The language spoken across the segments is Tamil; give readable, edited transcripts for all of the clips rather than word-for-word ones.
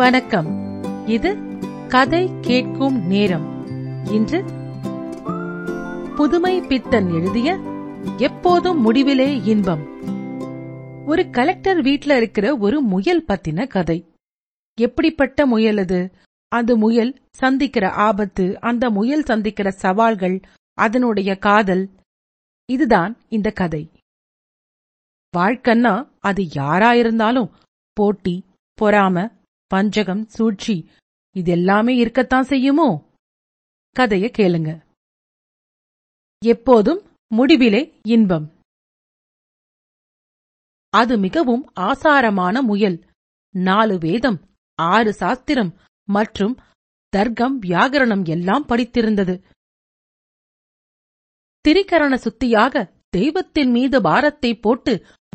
வணக்கம். இது கதை கேட்கும் நேரம். இன்று புதுமை பித்தன் எழுதிய எப்போதும் முடிவிலே இன்பம். ஒரு கலெக்டர் வீட்ல இருக்கிற ஒரு முயல் பத்தின கதை. எப்படிப்பட்ட முயல் அது? அந்த முயல் சந்திக்கிற ஆபத்து, அந்த முயல் சந்திக்கிற சவால்கள், அதனுடைய காதல், இதுதான் இந்த கதை. வாழ்க்கைன்னா அது யாராயிருந்தாலும் போட்டி, பொறாம, பஞ்சகம், சூழ்ச்சி, இதெல்லாமே இருக்கத்தான் செய்யுமோ? கதைய கேளுங்க. எப்போதும் முடிவிலே இன்பம். அது மிகவும் ஆசாரமான முயல். 4 வேதம் 6 சாஸ்திரம் மற்றும் தர்க்கம், வியாகரணம் எல்லாம் படித்திருந்தது. திரிகரண சுத்தியாக தெய்வத்தின் மீது பாரத்தை போட்டு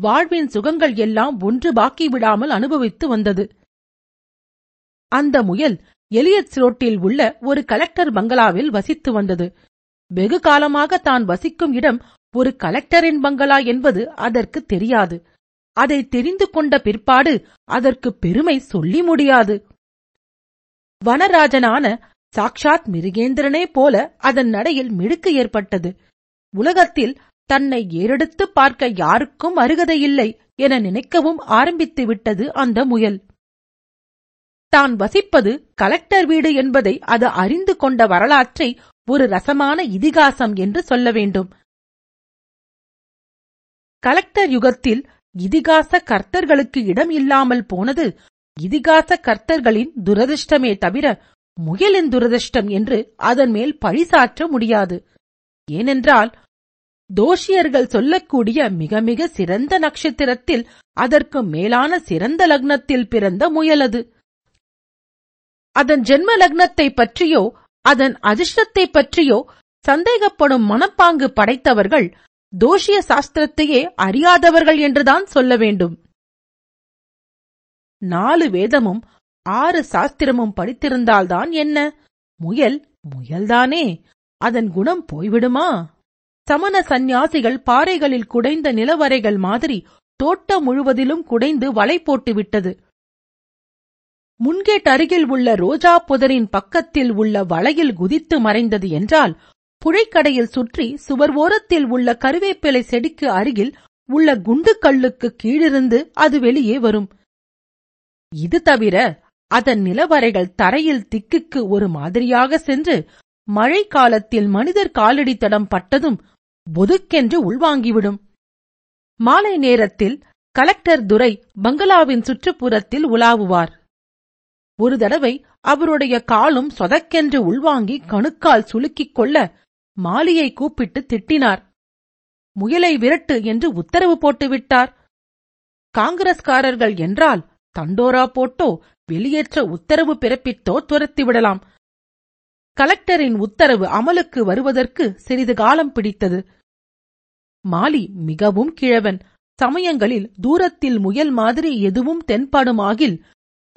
வாழ்வின் சுகங்கள் எல்லாம் ஒன்று பாக்கி விடாமல் அனுபவித்து வந்தது. அந்த முயல் எலியட்ஸ் ரோட்டில் உள்ள ஒரு கலெக்டர் பங்களாவில் வசித்து வந்தது. வெகு காலமாக தான் வசிக்கும் இடம் ஒரு கலெக்டரின் பங்களா என்பது அதற்கு தெரியாது. அதை தெரிந்து கொண்ட பிற்பாடு அதற்கு பெருமை சொல்லி முடியாது. வனராஜனான சாக்ஷாத் மிருகேந்திரனே போல அதன் நடையில் மிடுக்கு ஏற்பட்டது. உலகத்தில் தன்னை ஏறெடுத்து பார்க்க யாருக்கும் அருகதையில்லை என நினைக்கவும் ஆரம்பித்து விட்டது அந்த முயல். தான் வசிப்பது கலெக்டர் வீடு என்பதை அது அறிந்து கொண்ட வரலாற்றை ஒரு ரசமான இதிகாசம் என்று சொல்ல வேண்டும். கலெக்டர் யுகத்தில் இதிகாச கர்த்தர்களுக்கு இடம் இல்லாமல் போனது இதிகாச கர்த்தர்களின் துரதிர்ஷ்டமே தவிர முயலின் துரதிர்ஷ்டம் என்று அதன் மேல் பழிசாற்ற முடியாது. ஏனென்றால் தோஷியர்கள் சொல்லக்கூடிய மிக மிக சிறந்த நட்சத்திரத்தில், அதற்கு மேலான சிறந்த லக்னத்தில் பிறந்த முயலது. அதன் ஜென்ம லக்னத்தை பற்றியோ அதன் அதிர்ஷ்டத்தை பற்றியோ சந்தேகப்படும் மனப்பாங்கு படைத்தவர்கள் தோஷிய சாஸ்திரத்தையே அறியாதவர்கள் என்றுதான் சொல்ல வேண்டும். 4 வேதமும் 6 சாஸ்திரமும் படித்திருந்தால்தான் என்ன? முயல் முயல்தானே, அதன் குணம் போய்விடுமா? சமண சந்நியாசிகள் பாறைகளில் குடைந்த நிலவரைகள் மாதிரி தோட்டம் முழுவதிலும் குடைந்து வலை போட்டுவிட்டது. முன்கேட் அருகில் உள்ள ரோஜா புதரின் பக்கத்தில் உள்ள வலையில் குதித்து மறைந்தது என்றால், புழைக்கடையில் சுற்றி சுவர் ஓரத்தில் உள்ள கருவேப்பிலை செடிக்கு அருகில் உள்ள குண்டு கல்லுக்கு கீழிருந்து அது வெளியே வரும். இது தவிர அதன் நிலவரைகள் தரையில் திக்குக்கு ஒரு மாதிரியாக சென்று மழை காலத்தில் மனிதர் காலடி தடம் பட்டதும் பொதுக்கென்று உள்வாங்கிவிடும். மாலை நேரத்தில் கலெக்டர் துரை பங்களாவின் சுற்றுப்புறத்தில் உலாவுவார். ஒரு தடவை அவருடைய காலும் சொதக்கென்று உள்வாங்கி கணுக்கால் சுலுக்கிக் கொள்ள மாலியை கூப்பிட்டு திட்டினார். முயலை விரட்டு என்று உத்தரவு போட்டுவிட்டார். காங்கிரஸ்காரர்கள் என்றால் தண்டோரா போட்டோ வெளியேற்ற உத்தரவு பிறப்பித்தோ துரத்திவிடலாம். கலெக்டரின் உத்தரவு அமலுக்கு வருவதற்கு சிறிது காலம் பிடித்தது. மாலி மிகவும் கிழவன். சமயங்களில் தூரத்தில் முயல் மாதிரி எதுவும் தென்படுமாகில்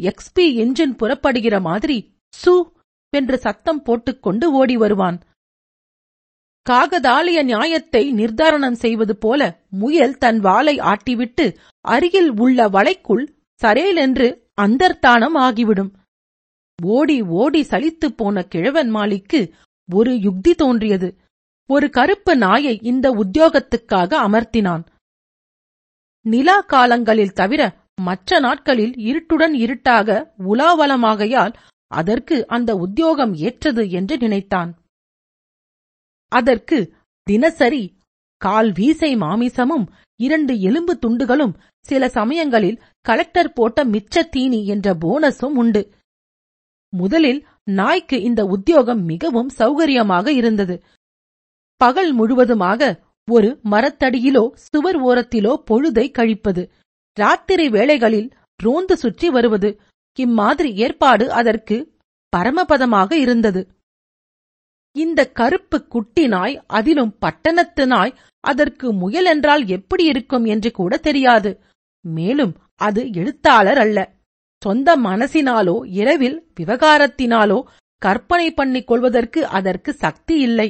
எக்ஸ்பி என்ஜின் புறப்படுகிற மாதிரி சூ என்று சத்தம் போட்டுக்கொண்டு ஓடி வருவான். காகதாளிய நியாயத்தை நிர்தாரணம் செய்வது போல முயல் தன் வாளை ஆட்டிவிட்டு அருகில் உள்ள வலைக்குள் சரேல் என்று அந்தர்தானம் ஆகிவிடும். ஓடி ஓடி சலித்துப் போன கிழவன் மாலிக்கு ஒரு யுக்தி தோன்றியது. ஒரு கருப்பு நாயை இந்த உத்தியோகத்துக்காக அமர்த்தினான். நிலா காலங்களில் தவிர மற்ற நாட்களில் இருட்டுடன் இருட்டாக உலாவலமாகையால் அதற்கு அந்த உத்தியோகம் ஏற்றது என்று நினைத்தான். அதற்கு தினசரி கால் வீசை மாமிசமும் 2 எலும்பு துண்டுகளும் சில சமயங்களில் கலெக்டர் போட்ட மிச்ச தீனி என்ற போனஸும் உண்டு. முதலில் நாய்க்கு இந்த உத்தியோகம் மிகவும் சௌகரியமாக இருந்தது. பகல் முழுவதுமாக ஒரு மரத்தடியிலோ சுவர் ஓரத்திலோ பொழுதை கழிப்பது, ராத்திரி வேளைகளில் ரோந்து சுற்றி வருவது, இம்மாதிரி ஏற்பாடு அதற்கு பரமபதமாக இருந்தது. இந்த கருப்பு குட்டி நாய், அதிலும் பட்டணத்து நாய், அதற்கு முயல் என்றால் எப்படி இருக்கும் என்று கூட தெரியாது. மேலும் அது எழுத்தாளர் அல்ல. சொந்த மனசினாலோ இரவில் விவகாரத்தினாலோ கற்பனை பண்ணிக் கொள்வதற்கு அதற்கு சக்தி இல்லை.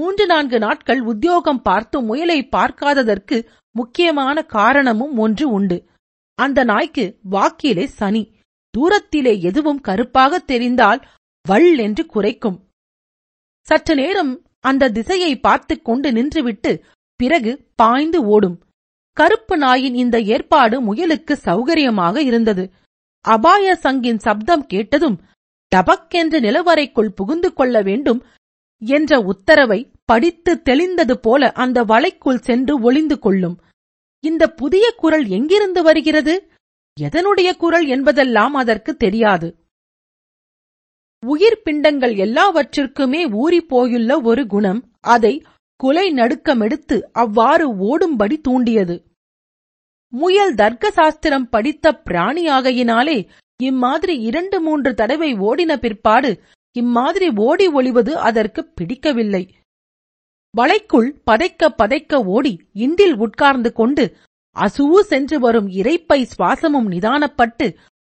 3-4 நாட்கள் உத்தியோகம் பார்த்து முயலை பார்க்காததற்கு முக்கியமான காரணமும் ஒன்று உண்டு. அந்த நாய்க்கு வாக்கிலே சனி, தூரத்திலே எதுவும் கருப்பாக தெரிந்தால் வள் என்று குரைக்கும். சற்று நேரம் அந்த திசையை பார்த்துக் கொண்டு நின்றுவிட்டு பிறகு பாய்ந்து ஓடும். கருப்பு நாயின் இந்த ஏற்பாடு முயலுக்கு சௌகரியமாக இருந்தது. அபாய சங்கின் சப்தம் கேட்டதும் டபக்கென்று நிலவறைக்குள் புகுந்து கொள்ள வேண்டும் என்ற உத்தரவை படித்து தெளிந்தது போல அந்த வலைக்குள் சென்று ஒளிந்து கொள்ளும். இந்த புதிய குரல் எங்கிருந்து வருகிறது, எதனுடைய குரல் என்பதெல்லாம் அதற்கு தெரியாது. உயிர் பிண்டங்கள் எல்லாவற்றிற்குமே ஊறிப்போயுள்ள ஒரு குணம் அதை குலை நடுக்கமெடுத்து அவ்வாறு ஓடும்படி தூண்டியது. முயல் தர்க்க சாஸ்திரம் படித்த பிராணியாகையினாலே இம்மாதிரி 2-3 தடவை ஓடின பிற்பாடு இம்மாதிரி ஓடி ஒளிவது அதற்கு பிடிக்கவில்லை. வலைக்குள் பதைக்க பதைக்க ஓடி இண்டில் உட்கார்ந்து கொண்டு அசூவு சென்று வரும் இரைப்பை சுவாசமும் நிதானப்பட்டு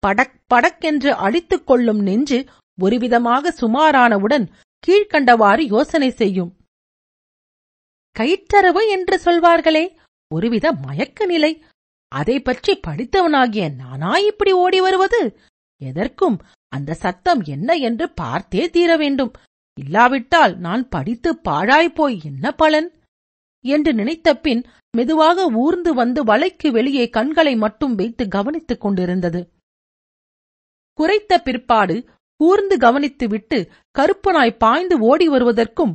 படக் படக்கென்று அடித்துக் கொள்ளும் நெஞ்சு ஒருவிதமாக சுமாரானவுடன் கீழ்கண்டவாறு யோசனை செய்யும். கயிற்றரவு என்று சொல்வார்களே, ஒருவித மயக்க நிலை. அதை பற்றி படித்தவனாகிய நானா இப்படி ஓடி வருவது? எதற்கும் அந்த சத்தம் என்ன என்று பார்த்தே தீர வேண்டும். இல்லாவிட்டால் நான் படித்து பாழாய்போய் என்ன பலன் என்று நினைத்த பின் மெதுவாக ஊர்ந்து வந்து வலைக்கு வெளியே கண்களை மட்டும் வைத்து கவனித்துக் கொண்டிருந்தது. குறைத்த பிற்பாடு கூர்ந்து கவனித்துவிட்டு கருப்பு நாய் பாய்ந்து ஓடி வருவதற்கும்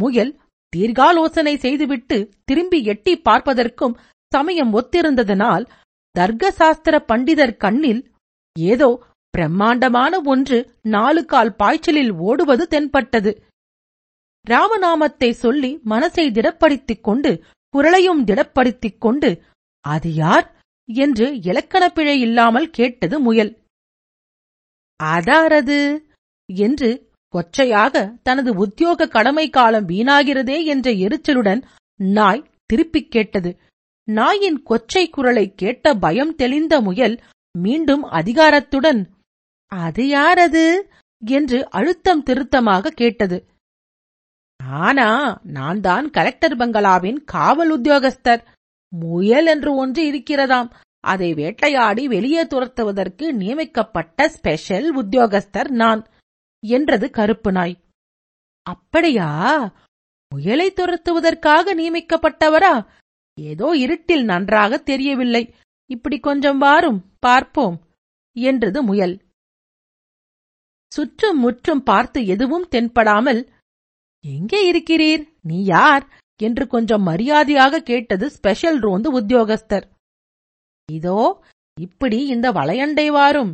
முயல் தீர்காலோசனை செய்துவிட்டு திரும்பி எட்டி பார்ப்பதற்கும் சமயம் ஒத்திருந்ததனால் தர்க்க சாஸ்திர பண்டிதர் கண்ணில் ஏதோ பிரம்மாண்டமான ஒன்று 4 கால் பாய்ச்சலில் ஓடுவது தென்பட்டது. ராமநாமத்தை சொல்லி மனசை திடப்படுத்திக் கொண்டு குரலையும் திடப்படுத்திக் கொண்டு அது யார் என்று இலக்கணப்பிழை இல்லாமல் கேட்டது முயல். அதாரது என்று கொச்சையாக தனது உத்தியோக கடமை காலம் வீணாகிறதே என்ற எரிச்சலுடன் நாய் திருப்பிக் கேட்டது. நாயின் கொச்சை குரலை கேட்ட பயம் தெளிந்த முயல் மீண்டும் அதிகாரத்துடன் அது யாரது என்று அழுத்தம் திருத்தமாக கேட்டது. ஆனா நான் தான் கலெக்டர் பங்களாவின் காவல் உத்தியோகஸ்தர். முயல் என்று ஒன்று இருக்கிறதாம், அதை வேட்டையாடி வெளியே துரத்துவதற்கு நியமிக்கப்பட்ட ஸ்பெஷல் உத்தியோகஸ்தர் நான் என்றது கருப்பு நாய். அப்படியா, முயலை துரத்துவதற்காக நியமிக்கப்பட்டவரா? ஏதோ இருட்டில் நன்றாக தெரியவில்லை, இப்படி கொஞ்சம் வாரும் பார்ப்போம் என்றது முயல். சுற்றும் முற்றும் பார்த்து எதுவும் தென்படாமல் எங்கே இருக்கிறீர், நீ யார் என்று கொஞ்சம் மரியாதையாக கேட்டது ஸ்பெஷல் ரோந்து உத்தியோகஸ்தர். இதோ இப்படி இந்த வளையண்டை வாரும்,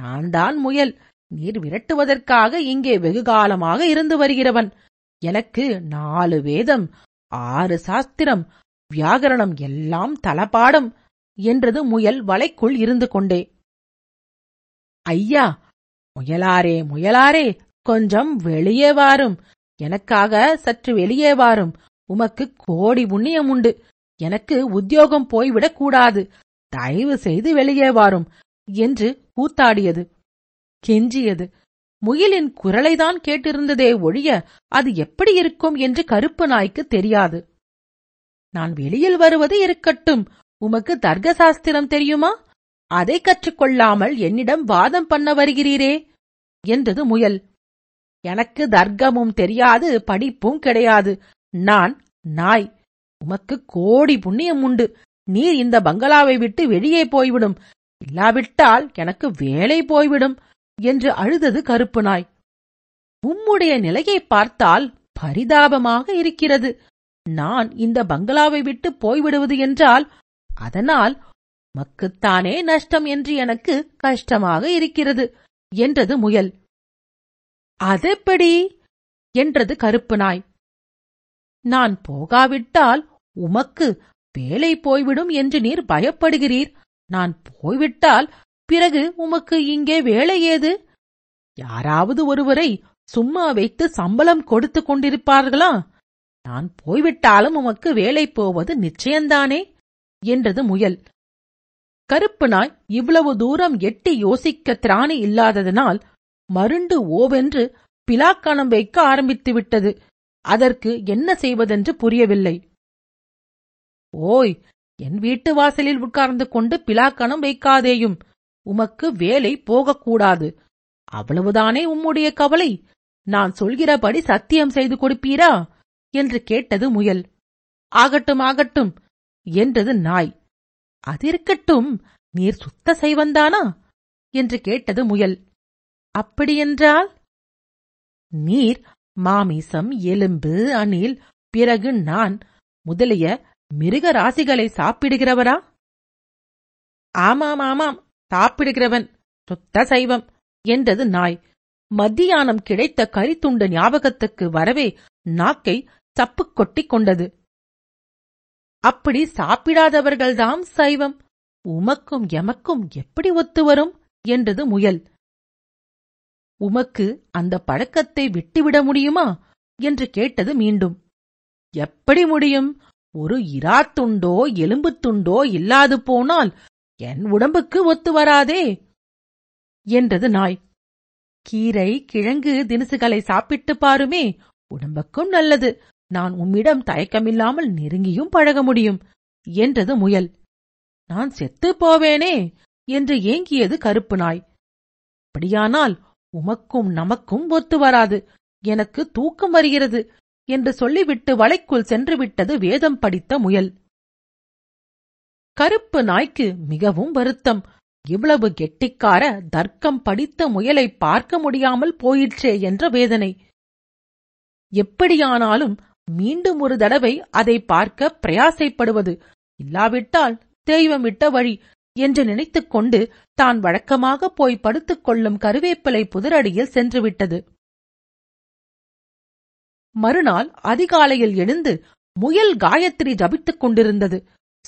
நான் தான் முயல். நீர் விரட்டுவதற்காக இங்கே வெகுகாலமாக இருந்து வருகிறவன். எனக்கு 4 வேதம், 6 சாஸ்திரம், வியாகரணம் எல்லாம் தலபாடம் என்றது முயல் வலைக்குள் இருந்து கொண்டே. ஐயா, முயலாரே முயலாரே, கொஞ்சம் வெளியே வாரும், எனக்காக சற்று வெளியே வாரும். உமக்கு கோடி புண்ணியம் உண்டு, எனக்கு உத்தியோகம் போய்விடக் கூடாது, தயவு செய்து வெளியே வாரும் என்று கூத்தாடியது, கெஞ்சியது. முயலின் குரலைதான் கேட்டிருந்ததே ஒழிய அது எப்படி இருக்கும் என்று கருப்பு நாய்க்கு தெரியாது. நான் வெளியில் வருவது இருக்கட்டும், உமக்கு தர்க்க சாஸ்திரம் தெரியுமா, அதை கற்றுக்கொள்ளாமல் என்னிடம் வாதம் பண்ண வருகிறீரே என்றது முயல். எனக்கு தர்க்கமும் தெரியாது, படிப்பும் கிடையாது, நான் நாய். உமக்கு கோடி புண்ணியம் உண்டு, நீர் இந்த பங்களாவை விட்டு வெளியே போய்விடும், இல்லாவிட்டால் எனக்கு வேலை போய்விடும் என்று அழுதது கருப்பு நாய். உம்முடைய நிலையை பார்த்தால் பரிதாபமாக இருக்கிறது. நான் இந்த பங்களாவை விட்டு போய்விடுவது என்றால் அதனால் உமக்குத்தானே நஷ்டம் என்று எனக்கு கஷ்டமாக இருக்கிறது என்றது முயல். அதெப்படி என்றது கருப்பு நாய். நான் போகாவிட்டால் உமக்கு வேலை போய்விடும் என்று நீர் பயப்படுகிறீர், நான் போய்விட்டால் பிறகு உமக்கு இங்கே வேலை ஏது? யாராவது ஒருவரை சும்மா வைத்து சம்பளம் கொடுத்து கொண்டிருப்பார்களா? நான் போய்விட்டாலும் உமக்கு வேலை போவது நிச்சயந்தானே என்றது முயல். கருப்பு நாய் இவ்வளவு தூரம் எட்டி யோசிக்க திராணி இல்லாததனால் மருண்டு ஓவென்று பிலாக்கணம் வைக்க ஆரம்பித்துவிட்டது. அதற்கு என்ன செய்வதென்று புரியவில்லை. ஓய், என் வீட்டு வாசலில் உட்கார்ந்து கொண்டு பிலாக்கணம் வைக்காதேயும் உமக்கு வேலை போகக்கூடாது. அவ்வளவுதானே உம்முடைய கவலை? நான் சொல்கிறபடி சத்தியம் செய்து கொடுப்பீரா என்று கேட்டது முயல். ஆகட்டும் ஆகட்டும் என்றது நாய். அதிருக்கட்டும், நீர் சுத்த செய்வந்தானா என்று கேட்டது முயல். அப்படியென்றால்? நீர் மாமிசம், எலும்பு, அணில், பிறகு நான் முதலிய மிருக ராசிகளை சாப்பிடுகிறவரா? ஆமாம் ஆமாம், சாப்பிடுகிறவன், சுத்த சைவம் என்றது நாய். மத்தியானம் கிடைத்த கரித்துண்ட ஞாபகத்துக்கு வரவே நாக்கை சப்பு கொட்டி கொண்டது. அப்படி சாப்பிடாதவர்கள்தான் சைவம், உமக்கும் எமக்கும் எப்படி ஒத்து வரும் என்றது முயல். உமக்கு அந்த பழக்கத்தை விட்டுவிட முடியுமா என்று கேட்டது மீண்டும். எப்படி முடியும்? ஒரு இறாத்துண்டோ எலும்புத்துண்டோ இல்லாது போனால் என் உடம்புக்கு ஒத்து வராதே என்றது நாய். கீரை, கிழங்கு, தினுசுகளை சாப்பிட்டு பாருமே, உடம்புக்கும் நல்லது. நான் உம்மிடம் தயக்கமில்லாமல் நெருங்கியும் பழக முடியும் என்றது முயல். நான் செத்து போவேனே என்று ஏங்கியது கருப்பு நாய். அப்படியானால் உமக்கும் நமக்கும் ஒத்து வராது, எனக்கு தூக்கம் வருகிறது என்று சொல்லிவிட்டு வலைக்குள் சென்றுவிட்டது வேதம் படித்த முயல். கருப்பு நாய்க்கு மிகவும் வருத்தம். இவ்வளவு கெட்டிக்கார தர்க்கம் படித்த முயலை பார்க்க முடியாமல் போயிற்றே என்ற வேதனை. எப்படியானாலும் மீண்டும் ஒரு தடவை அதை பார்க்க பிரயாசைப்படுவது, இல்லாவிட்டால் தெய்வம் விட்ட வழி என்று நினைத்துக்கொண்டு தான் வழக்கமாக போய் படுத்துக் கொள்ளும் கருவேப்பிலை புதரடியில் சென்றுவிட்டது. மறுநாள் அதிகாலையில் எழுந்து முயல் காயத்ரி ஜபித்துக் கொண்டிருந்தது.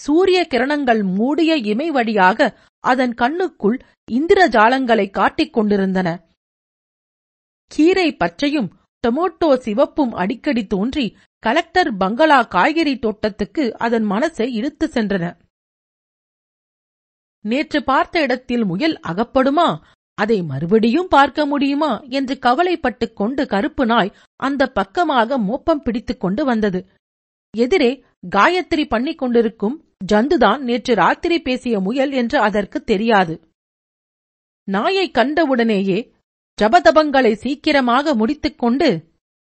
சூரிய கிரணங்கள் மூடிய இமை வழியாக அதன் கண்ணுக்குள் இந்திரஜாலங்களை காட்டிக் கொண்டிருந்தன. கீரை பச்சையும் டொமோட்டோ சிவப்பும் அடிக்கடி தோன்றி கலெக்டர் பங்களா காய்கறி தோட்டத்துக்கு அதன் மனசை இழுத்து சென்றன. நேற்று பார்த்த இடத்தில் முயல் அகப்படுமா, அதை மறுபடியும் பார்க்க முடியுமா என்று கவலைப்பட்டுக் கொண்டு கருப்பு நாய் அந்த பக்கமாக மோப்பம் பிடித்துக் கொண்டு வந்தது. எதிரே காயத்ரி பண்ணிக் கொண்டிருக்கும் ஜந்துதான் நேற்று ராத்திரி பேசிய முயல் என்று அதற்கு தெரியாது. நாயை கண்டவுடனேயே ஜபதபங்களை சீக்கிரமாக முடித்துக்கொண்டு,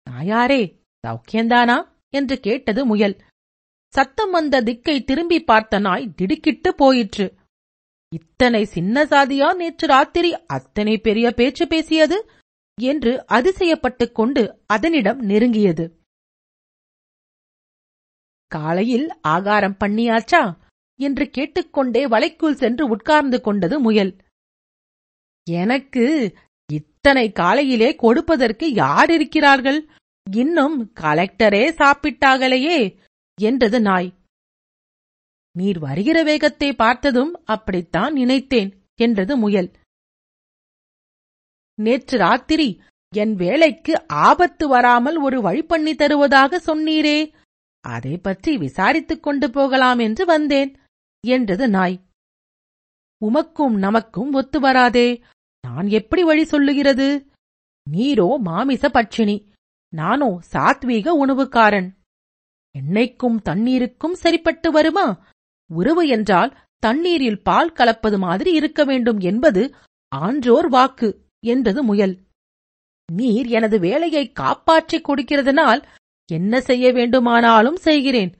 நாயாரே சௌக்கியந்தானா என்று கேட்டது முயல். சத்தம் வந்த திக்கை திரும்பி பார்த்த நாய் திடுக்கிட்டு போயிற்று. இத்தனை சின்ன சாதியா நேற்று ராத்திரி அத்தனை பெரிய பேச்சு பேசியது என்று அதிசயப்பட்டுக் கொண்டு அதனிடம் நெருங்கியது. காலையில் ஆகாரம் பண்ணியாச்சா என்று கேட்டுக்கொண்டே வலைக்குள் சென்று உட்கார்ந்து கொண்டது முயல். எனக்கு இத்தனை காலையிலே கொடுப்பதற்கு யார் இருக்கிறார்கள்? இன்னும் கலெக்டரே சாப்பிட்டாகலையே என்றது நாய். நீர் வருகிற வேகத்தை பார்த்ததும் அப்படித்தான் நினைத்தேன் என்றது முயல். நேற்று ராத்திரி என் வேலைக்கு ஆபத்து வராமல் ஒரு வழி பண்ணி தருவதாக சொன்னீரே, அதை பற்றி விசாரித்துக் கொண்டு போகலாம் என்று வந்தேன் என்றது நாய். உமக்கும் நமக்கும் ஒத்து வராதே, நான் எப்படி வழி சொல்லுகிறது? நீரோ மாமிச பட்சினி, நானோ சாத்வீக உணவுக்காரன். எண்ணெய்க்கும் தண்ணீருக்கும் சரிப்பட்டு வருமா? உறவு என்றால் தண்ணீரில் பால் கலப்பது மாதிரி இருக்க வேண்டும் என்பது ஆன்றோர் வாக்கு என்றது முயல். நீர் எனது வேலையை காப்பாற்றிக் கொடுக்கிறதனால் என்ன செய்ய வேண்டுமானாலும் செய்கிறேன்.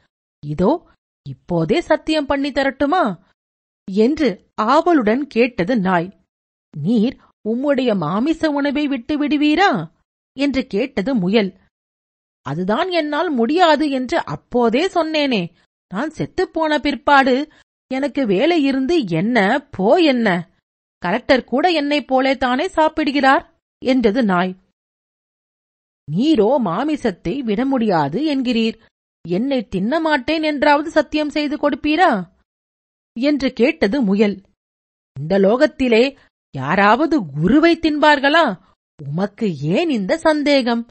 இதோ இப்போதே சத்தியம் பண்ணி தரட்டுமா என்று ஆவலுடன் கேட்டது நாய். நீர் உம்முடைய மாமிச உணவை விட்டு விடுவீரா என்று கேட்டது முயல். அதுதான் என்னால் முடியாது என்று அப்போதே சொன்னேனே. நான் செத்துப்போன பிற்பாடு எனக்கு வேலை இருந்து என்ன போ என்ன? கலெக்டர் கூட என்னைப் போலே தானே சாப்பிடுகிறார் என்றது நாய். நீரோ மாமிசத்தை விட முடியாது என்கிறீர், என்னை தின்னமாட்டேன் என்றாவது சத்தியம் செய்து கொடுப்பீரா என்று கேட்டது முயல். இந்த லோகத்திலே யாராவது குருவை தின்பார்களா? உமக்கு ஏன் இந்த சந்தேகம்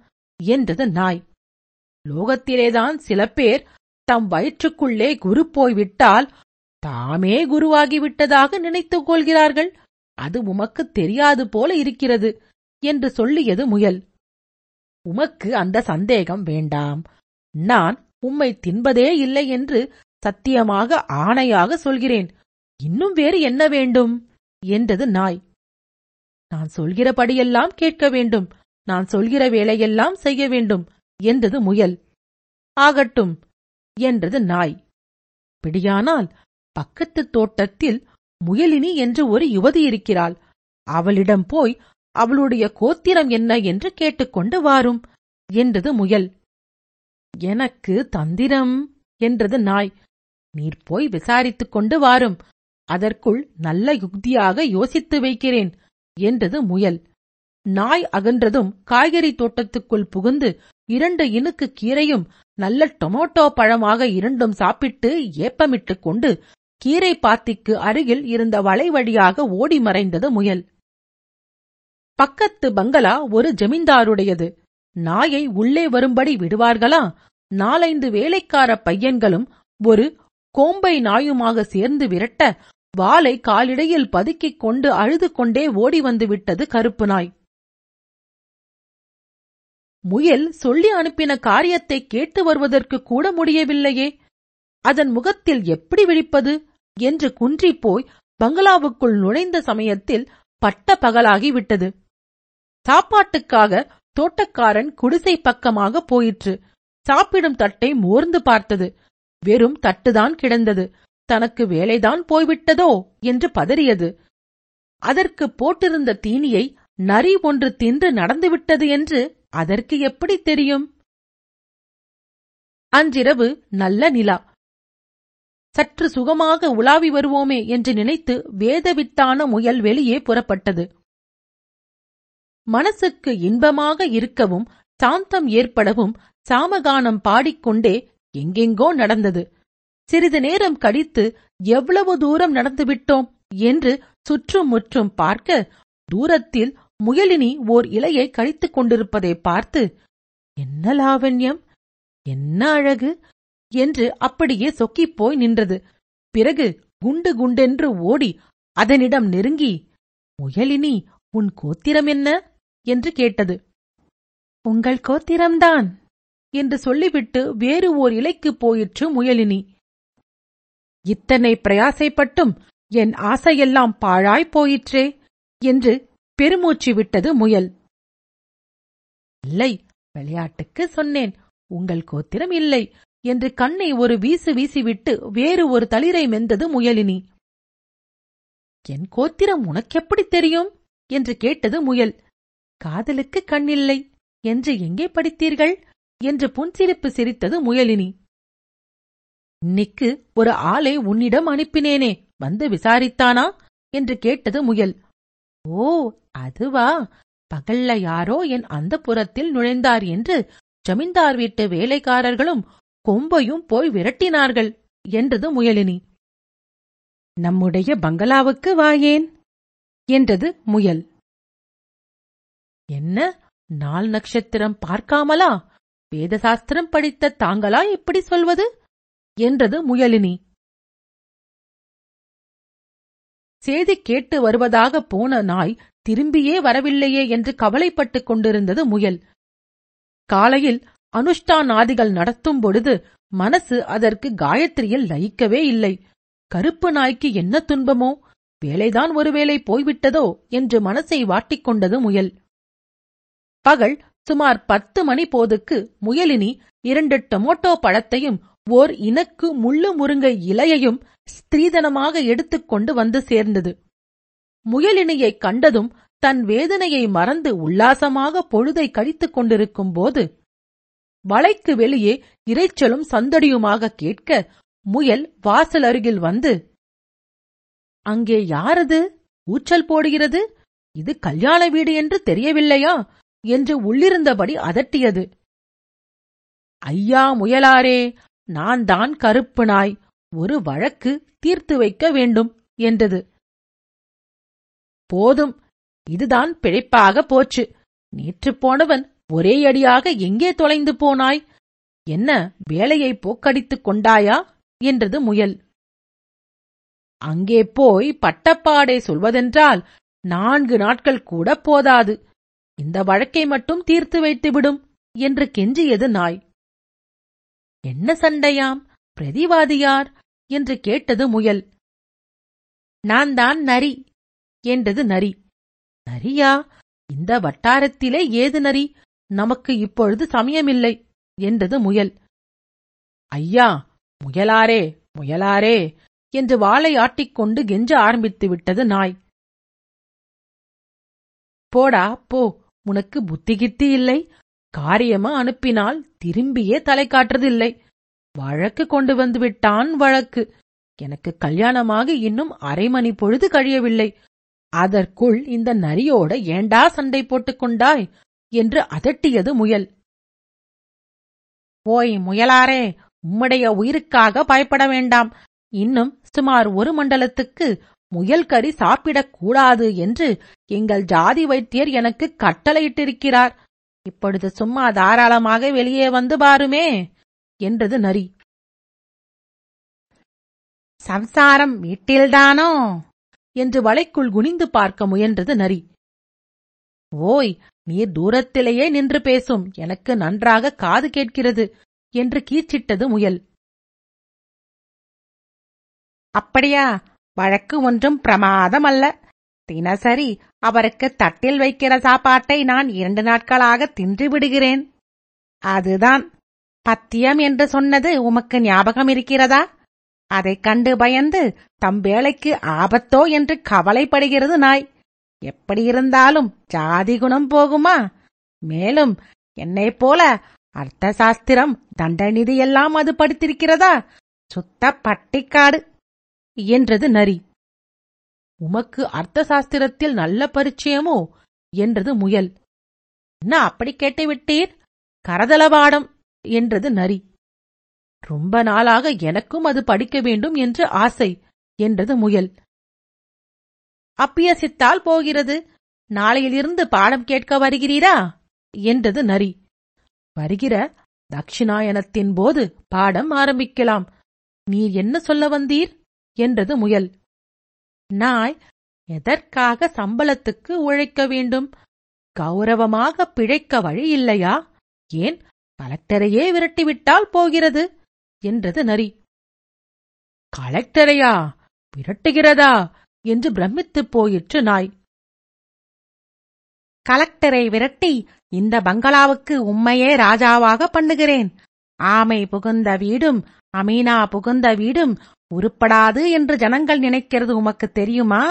என்றது நாய். லோகத்திலேதான் சில பேர் தம் வயிற்றுக்குள்ளே குரு போய்விட்டால் தாமே குருவாகிவிட்டதாக நினைத்துக் கொள்கிறார்கள். அது உமக்கு தெரியாது போல இருக்கிறது என்று சொல்லியது முயல். உமக்கு அந்த சந்தேகம் வேண்டாம், நான் உம்மை தின்பதே இல்லை என்று சத்தியமாக ஆணையாக சொல்கிறேன். இன்னும் வேறு என்ன வேண்டும் என்றது நாய். நான் சொல்கிறபடியெல்லாம் கேட்க வேண்டும், நான் சொல்கிற வேலையெல்லாம் செய்ய வேண்டும் என்றது முயல். ஆகட்டும் என்றது நாய். பிடியானால் பக்கத்து தோட்டத்தில் முயலினி என்று ஒரு யுவதி இருக்கிறாள், அவளிடம் போய் அவளுடைய கோத்திரம் என்ன என்று கேட்டுக்கொண்டு வாரும் என்றது முயல். எனக்கு தந்திரம் என்றது நாய். நீர் போய் விசாரித்துக் கொண்டு வாரும், அதற்குள் நல்ல யுக்தியாக யோசித்து வைக்கிறேன் என்றது முயல். நாய் அகன்றதும் காய்கறி தோட்டத்துக்குள் புகுந்து 2 இனுக்கு கீரையும் நல்ல டொமோட்டோ பழமாக இரண்டும் சாப்பிட்டு ஏப்பமிட்டுக் கொண்டு கீரை பாத்திக்கு அருகில் இருந்த வலை வழியாக ஓடி மறைந்தது முயல். பக்கத்து பங்களா ஒரு ஜமீன்தாருடையது. நாயை உள்ளே வரும்படி விடுவார்களா? 4-5 வேலைக்கார பையன்களும் ஒரு கோம்பை நாயுமாக சேர்ந்து விரட்ட, வாளை காலிடையில் பதுக்கிக் கொண்டு அழுது கொண்டே ஓடி வந்துவிட்டது கருப்பு நாய். முயல் சொல்லி அனுப்பின காரியத்தை கேட்டு வருவதற்கு கூட முடியவில்லையே, அதன் முகத்தில் எப்படி விழிப்பது என்று குன்றிப்போய் பங்களாவுக்குள் நுழைந்த சமயத்தில் பட்ட பகலாகிவிட்டது. சாப்பாட்டுக்காக தோட்டக்காரன் குடிசை பக்கமாக போயிற்று. சாப்பிடும் தட்டை மோர்ந்து பார்த்தது. வெறும் தட்டுதான் கிடந்தது. தனக்கு வேலைதான் போய்விட்டதோ என்று பதறியது. அதற்கு போட்டிருந்த தீனியை நரி ஒன்று தின்று நடந்துவிட்டது என்று அதற்கு எப்படி தெரியும்? அன்றிரவு நல்ல நிலா. சற்று சுகமாக உலாவி வருவோமே என்று நினைத்து வேதவித்தான முயல் வெளியே புறப்பட்டது. மனசுக்கு இன்பமாக இருக்கவும் சாந்தம் ஏற்படவும் சாமகானம் பாடிக்கொண்டே எங்கெங்கோ நடந்தது. சிறிது நேரம் கழித்து எவ்வளவு தூரம் நடந்துவிட்டோம் என்று சுற்றும் முற்றும் பார்க்க, தூரத்தில் முயலினி ஓர் இலையை கடித்துக் கொண்டிருப்பதை பார்த்து, என்ன லாவண்யம், என்ன அழகு என்று அப்படியே சொக்கிப்போய் நின்றது. பிறகு குண்டு குண்டென்று ஓடி அதனிடம் நெருங்கி, முயலினி உன் கோத்திரம் என்ன என்று கேட்டது. உங்கள் கோத்திரம்தான் என்று சொல்லிவிட்டு வேறு ஓர் இலைக்கு போயிற்று முயலினி. இத்தனை பிரயாசைப்பட்டும் என் ஆசையெல்லாம் பாழாய் போயிற்றே என்று பெருமூச்சு விட்டது முயல். இல்லை, விளையாட்டுக்கு சொன்னேன், உங்கள் கோத்திரம் இல்லை என்று கண்ணை ஒரு வீசு வீசிவிட்டு வேறு ஒரு தளிரை மெந்தது முயலினி. என் கோத்திரம் உனக்கெப்படி தெரியும் என்று கேட்டது முயல். காதலுக்கு கண்ணில்லை என்று எங்கே படித்தீர்கள் என்று புன்சிரிப்பு சிரித்தது முயலினி. இன்னைக்கு ஒரு ஆளை உன்னிடம் அனுப்பினேனே, வந்து விசாரித்தானா என்று கேட்டது முயல். ஓ, அதுவா, பகல்ல யாரோ என் அந்தப்புரத்தில் நுழைந்தார் என்று ஜமீன்தார் வீட்டு வேலைக்காரர்களும் கொம்பையும் போய் விரட்டினார்கள் என்றது முயலினி. நம்முடைய பங்களாவுக்கு வாயேன் என்றது முயல். என்ன, 4 நட்சத்திரம் பார்க்காமலா? வேதசாஸ்திரம் படித்த தாங்களா இப்படி சொல்வது என்றது முயலினி. செய்தி கேட்டு வருவதாக போன நாய் திரும்பியே வரவில்லையே என்று கவலைப்பட்டுக் கொண்டிருந்தது முயல். காலையில் அனுஷ்டானாதிகள் நடத்தும் பொழுது மனசு அதற்கு காயத்ரியில் லயிக்கவே இல்லை. கருப்பு நாய்க்கு என்ன துன்பமோ, வேலைதான் ஒருவேளை போய்விட்டதோ என்று மனசை வாட்டிக்கொண்டது முயல். பகல் சுமார் 10 மணி போதுக்கு முயலினி 2 டொமோட்டோ பழத்தையும் ஓர் இனக்கு முள்ளு முருங்கை இலையையும் ஸ்திரீதனமாக எடுத்துக்கொண்டு வந்து சேர்ந்தது. முயலினியை கண்டதும் தன் வேதனையை மறந்து உல்லாசமாக பொழுதை கழித்துக் கொண்டிருக்கும் போது வலைக்கு வெளியே இரைச்சலும் சந்தடியுமாக கேட்க, முயல் வாசல் அருகில் வந்து, அங்கே யாரது ஊச்சல் போடுகிறது? இது கல்யாண வீடு என்று தெரியவில்லையா என்று உள்ளிருந்தபடி அதட்டியது. ஐயா முயலாரே, நான் தான் கருப்பு நாய், ஒரு வழக்கு தீர்த்து வைக்க வேண்டும் என்றது. போதும், இதுதான் பிழைப்பாக போச்சு. நேற்று போனவன் ஒரே அடியாக எங்கே தொலைந்து போனாய்? என்ன வேலையை போக்கடித்துக் கொண்டாயா என்றது முயல். அங்கே போய் பட்டப்பாடை சொல்வதென்றால் 4 நாட்கள் கூட போதாது, இந்த வழக்கை மட்டும் தீர்த்து வைத்துவிடும் என்று கெஞ்சியது நாய். என்ன சண்டையாம், பிரதிவாதியார் என்று கேட்டது முயல். நான் தான் நரி, என்றது நரி. நரியா? இந்த வட்டாரத்திலே ஏது நரி? நமக்கு இப்பொழுது சமயமில்லை என்றது முயல். ஐயா, முயலாரே முயலாரே என்று வாளை ஆட்டிக்கொண்டு கெஞ்ச ஆரம்பித்து விட்டது நாய். போடா போ, உனக்கு புத்திகித்தி இல்லை. காரியமா அனுப்பினால் திரும்பியே தலை காட்டுறதில்லை. வழக்கு கொண்டு வந்து விட்டான் வழக்கு. எனக்கு கல்யாணமாக இன்னும் அரை மணி பொழுது கழியவில்லை. அதற்குள் இந்த நரியோட ஏண்டா சண்டை போட்டுக் கொண்டாய் என்று அதட்டியது முயல். ஓய் முயலாரே, உம்முடைய உயிருக்காக பயப்பட வேண்டாம். இன்னும் சுமார் ஒரு மண்டலத்துக்கு முயல் கறி சாப்பிடக்கூடாது என்று எங்கள் ஜாதி வைத்தியர் எனக்கு கட்டளையிட்டிருக்கிறார். இப்பொழுது சும்மா தாராளமாக வெளியே வந்து பாருமே என்றது நரி. சம்சாரம் வீட்டில்தானோ என்று வளைக்குள் குனிந்து பார்க்க முயன்றது நரி. ஓய், நீர் தூரத்திலேயே நின்று பேசும், எனக்கு நன்றாக காது கேட்கிறது என்று கீச்சிட்டது முயல். அப்படியா? வழக்கு ஒன்றும் பிரமாதம் அல்ல. தினசரி அவருக்கு தட்டில் வைக்கிற சாப்பாட்டை நான் 2 நாட்களாக தின்று விடுகிறேன். அதுதான் பத்தியம் என்று சொன்னது உமக்கு ஞாபகம் இருக்கிறதா? அதைக் கண்டு பயந்து தம் வேலைக்கு ஆபத்தோ என்று கவலைப்படுகிறது நாய். எப்படியிருந்தாலும் ஜாதி குணம் போகுமா? மேலும் என்னைப் போல அர்த்த சாஸ்திரம் தண்டநிதியெல்லாம் அது படித்திருக்கிறதா? சுத்த பட்டிக்காடு என்றது நரி. உமக்கு அர்த்த சாஸ்திரத்தில் நல்ல பரிச்சயமோ என்றது முயல். என்ன அப்படி கேட்டுவிட்டீர்? கரதளபாடம் என்றது நரி. ரொம்ப நாளாக எனக்கும் அது படிக்க வேண்டும் என்று ஆசை என்றது முயல். அப்பியசித்தால் போகிறது. நாளையிலிருந்து பாடம் கேட்க வருகிறீரா என்றது நரி. வருகிற தட்சிணாயனத்தின் போது பாடம் ஆரம்பிக்கலாம். நீர் என்ன சொல்ல வந்தீர் என்றது முயல். நாய், எதற்காக சம்பளத்துக்கு உழைக்க வேண்டும்? கௌரவமாக பிழைக்க வழி இல்லையா? ஏன் கலெக்டரையே விரட்டிவிட்டால் போகிறது என்றது நரி. கலெக்டரையா? விரட்டுகிறதா என்று பிரமித்துப் போயிற்று நாய். கலெக்டரை விரட்டி இந்த பங்களாவுக்கு உம்மையே ராஜாவாக பண்ணுகிறேன். ஆமை புகுந்த வீடும் அமீனா புகுந்த வீடும் உருப்படாது என்று ஜனங்கள் நினைக்கிறது உமக்கு தெரியுமா?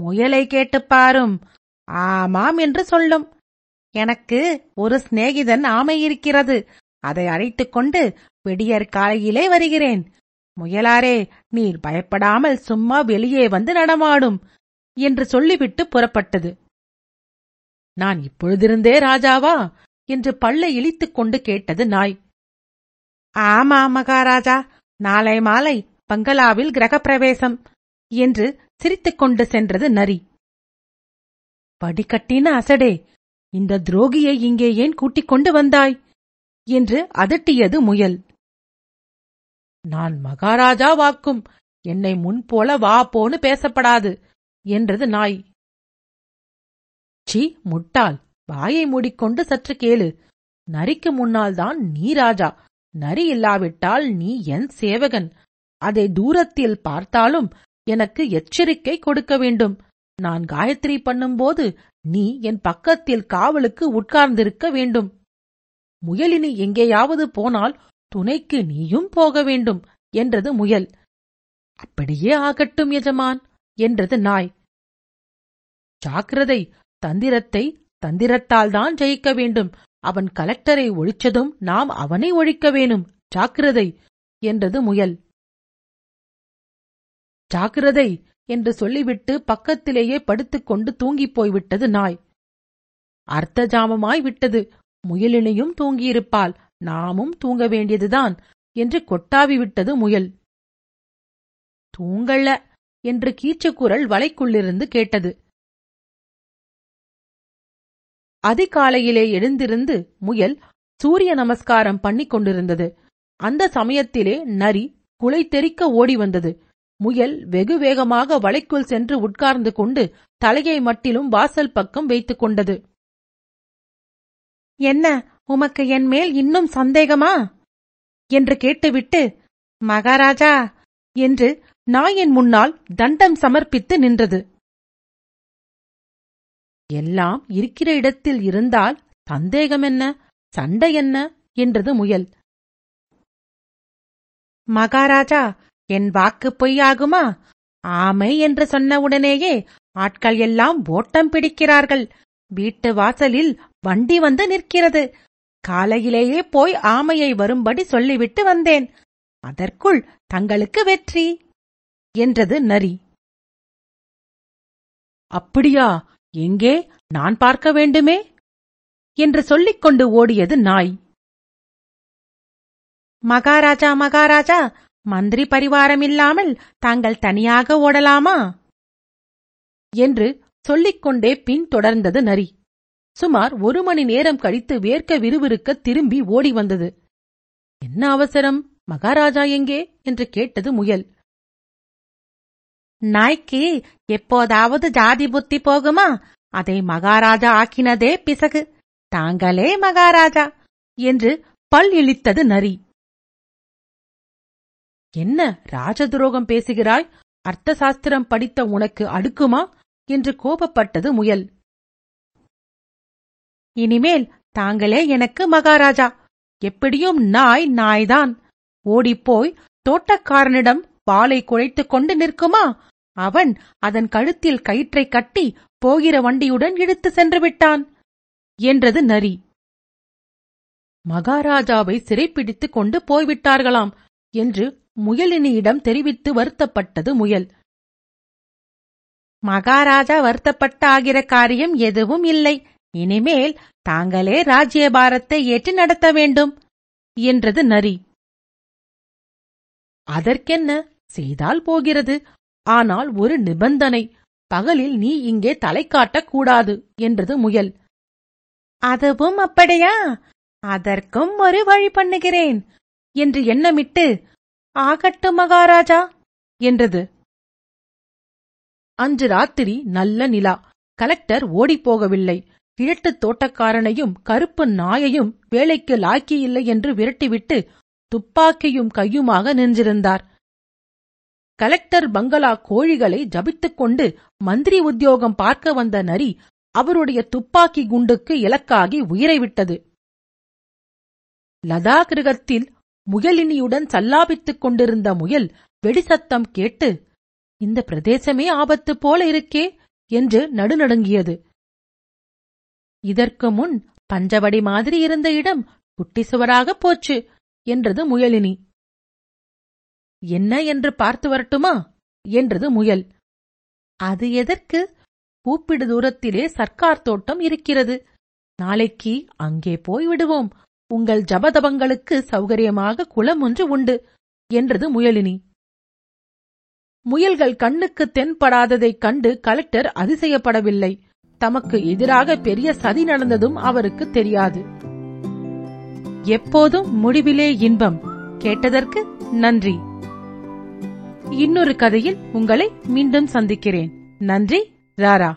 முயலை கேட்டுப்பாரும், ஆமாம் என்று சொல்லும். எனக்கு ஒரு சிநேகிதன் ஆமை இருக்கிறது. அதை அழைத்துக் கொண்டு விடியற் காலையிலே வருகிறேன். முயலாரே, நீர் பயப்படாமல் சும்மா வெளியே வந்து நடமாடும் என்று சொல்லிவிட்டு புறப்பட்டது. நான் இப்பொழுதிருந்தே ராஜாவா என்று பல்லை இழித்துக் கொண்டு கேட்டது நாய். ஆமா மகாராஜா, நாளை மாலை பங்களாவில் கிரகப்பிரவேசம் என்று சிரித்துக்கொண்டு சென்றது நரி. படிக்கட்டின அசடே, இந்த துரோகியை இங்கே ஏன் கூட்டிக் கொண்டு வந்தாய் என்று அதட்டியது முயல். நான் மகாராஜா வாக்கும், என்னை முன்போல வா போன்னு பேசப்படாது என்றது நாய். சி முட்டாள், வாயை மூடிக்கொண்டு சற்று கேளு. நரிக்கு முன்னால் தான் நீ ராஜா. நரி இல்லாவிட்டால் நீ என் சேவகன். அதை தூரத்தில் பார்த்தாலும் எனக்கு எச்சரிக்கை கொடுக்க வேண்டும். நான் காயத்ரி பண்ணும்போது நீ என் பக்கத்தில் காவலுக்கு உட்கார்ந்திருக்க வேண்டும். முயலினி எங்கேயாவது போனால் துணைக்கு நீயும் போக வேண்டும் என்றது முயல். அப்படியே ஆகட்டும் எஜமான் என்றது நாய். ஜாக்கிரதை, தந்திரத்தை தந்திரத்தால் தான் ஜெயிக்க வேண்டும். அவன் கலெக்டரை ஒழிச்சதும் நாம் அவனை ஒழிக்க வேணும். ஜாக்கிரதை என்றது முயல். ஜாக்கிரதை என்று சொல்லிவிட்டு பக்கத்திலேயே படுத்துக்கொண்டு தூங்கிப் போய்விட்டது நாய். அர்த்த ஜாமமாய் விட்டது. முயலினையும் தூங்கியிருப்பாள், நாமும் தூங்க வேண்டியதுதான் என்று கொட்டாவி விட்டது முயல். தூங்கல என்று கீச்சுக்குரல் வலைக்குள்ளிருந்து கேட்டது. அதிகாலையிலே எழுந்திருந்து முயல் சூரிய நமஸ்காரம் பண்ணிக் கொண்டிருந்தது. அந்த சமயத்திலே நரி குலை தெறிக்க ஓடி வந்தது. முயல் வெகு வேகமாக வலைக்குள் சென்று உட்கார்ந்து கொண்டு தலையை மட்டிலும் வாசல் பக்கம் வைத்துக் கொண்டது. என்ன, உமக்கு என் மேல் இன்னும் சந்தேகமா என்று கேட்டுவிட்டு மகாராஜா என்று நாயின் முன்னால் தண்டம் சமர்ப்பித்து நின்றது. எல்லாம் இருக்கிற இடத்தில் இருந்தால் சந்தேகம் என்ன, சண்டை என்ன என்றது முயல். மகாராஜா, என் வாக்கு பொய்யாகுமா? ஆமை என்று சொன்னவுடனேயே ஆட்கள் எல்லாம் ஓட்டம் பிடிக்கிறார்கள். வீட்டு வாசலில் வண்டி வந்து நிற்கிறது. காலையிலேயே போய் ஆமையை வரும்படி சொல்லிவிட்டு வந்தேன். அதற்குள் தங்களுக்கு வெற்றி என்றது நரி. அப்படியா, எங்கே? நான் பார்க்க வேண்டுமே என்று சொல்லிக்கொண்டு ஓடியது நாய். மகாராஜா, மகாராஜா, மந்திரி பரிவாரம் இல்லாமல் தாங்கள் தனியாக ஓடலாமா என்று சொல்லிக்கொண்டே பின் தொடர்ந்தது நரி. சுமார் 1 மணி நேரம் கழித்து வேர்க்க விறுவிறுக்க திரும்பி ஓடி வந்தது. என்ன அவசரம், மகாராஜா எங்கே என்று கேட்டது முயல். நாய்க்கு எப்போதாவது ஜாதி புத்தி போகுமா? அதை மகாராஜா ஆக்கினதே பிசகு. தாங்களே மகாராஜா என்று பல் இழித்தது நரி. என்ன ராஜதுரோகம் பேசுகிறாய்? அர்த்த சாஸ்திரம் படித்த உனக்கு அடுக்குமா என்று கோபப்பட்டது முயல். இனிமேல் தாங்களே எனக்கு மகாராஜா. எப்படியும் நாய் நாய்தான். ஓடிப்போய் தோட்டக்காரனிடம் பாலை குழைத்துக் கொண்டு நிற்குமா? அவன் அதன் கழுத்தில் கயிற்றை கட்டி போகிற வண்டியுடன் இழுத்து சென்று விட்டான் என்றது நரி. மகாராஜாவை சிறைப்பிடித்துக் கொண்டு போய்விட்டார்களாம் என்று முயலினியிடம் தெரிவித்து வருத்தப்பட்டது முயல். மகாராஜா வருத்தப்பட்ட ஆகிற காரியம் எதுவும் இல்லை. இனிமேல் தாங்களே ராஜ்யபாரத்தை ஏற்றி நடத்த வேண்டும் என்றது நரி. அதற்கென்ன, செய்தால் போகிறது. ஆனால் ஒரு நிபந்தனை. பகலில் நீ இங்கே தலை காட்டக்கூடாது என்றது முயல். அதுவும் அப்படியா? அதற்கும் ஒரு வழி பண்ணுகிறேன் என்று எண்ணமிட்டு ஆகட்டு மகாராஜா என்றது. அன்று ராத்திரி நல்ல நிலா. கலெக்டர் ஓடிப்போகவில்லை. கிழட்டுத் தோட்டக்காரனையும் கருப்பு நாயையும் வேலைக்கு லாக்கியில்லை என்று விரட்டிவிட்டு துப்பாக்கியும் கையுமாக நின்றிருந்தார். கலெக்டர் பங்களா கோழிகளை ஜபித்துக் கொண்டு மந்திரி உத்தியோகம் பார்க்க வந்த நரி அவருடைய துப்பாக்கி குண்டுக்கு இலக்காகி உயிரை விட்டது. லதாகிருகத்தில் முயலினியுடன் சல்லாபித்துக் கொண்டிருந்த முயல் வெடிசத்தம் கேட்டு, இந்த பிரதேசமே ஆபத்து போல இருக்கே என்று நடுநடுங்கியது. இதற்கு முன் பஞ்சவடி மாதிரி இருந்த இடம் குட்டி சுவராகப் போச்சு என்றது முயலினி. என்ன என்று பார்த்து வரட்டுமா என்றது முயல். அது எதற்கு? கூப்பிடு தூரத்திலே சர்க்கார் தோட்டம் இருக்கிறது. நாளைக்கு அங்கே போய் விடுவோம். உங்கள் ஜபதபங்களுக்கு சௌகரியமாக குளம் ஒன்று உண்டு என்றது முயலினி. முயல்கள் கண்ணுக்கு தென்படாததைக் கண்டு கலெக்டர் அதிசயப்படவில்லை. தமக்கு எதிராக பெரிய சதி நடந்ததும் அவருக்கு தெரியாது. எப்போதும் முடிவிலே இன்பம். கேட்டதற்கு நன்றி. இன்னொரு கதையில் உங்களை மீண்டும் சந்திக்கிறேன். நன்றி. ராரா.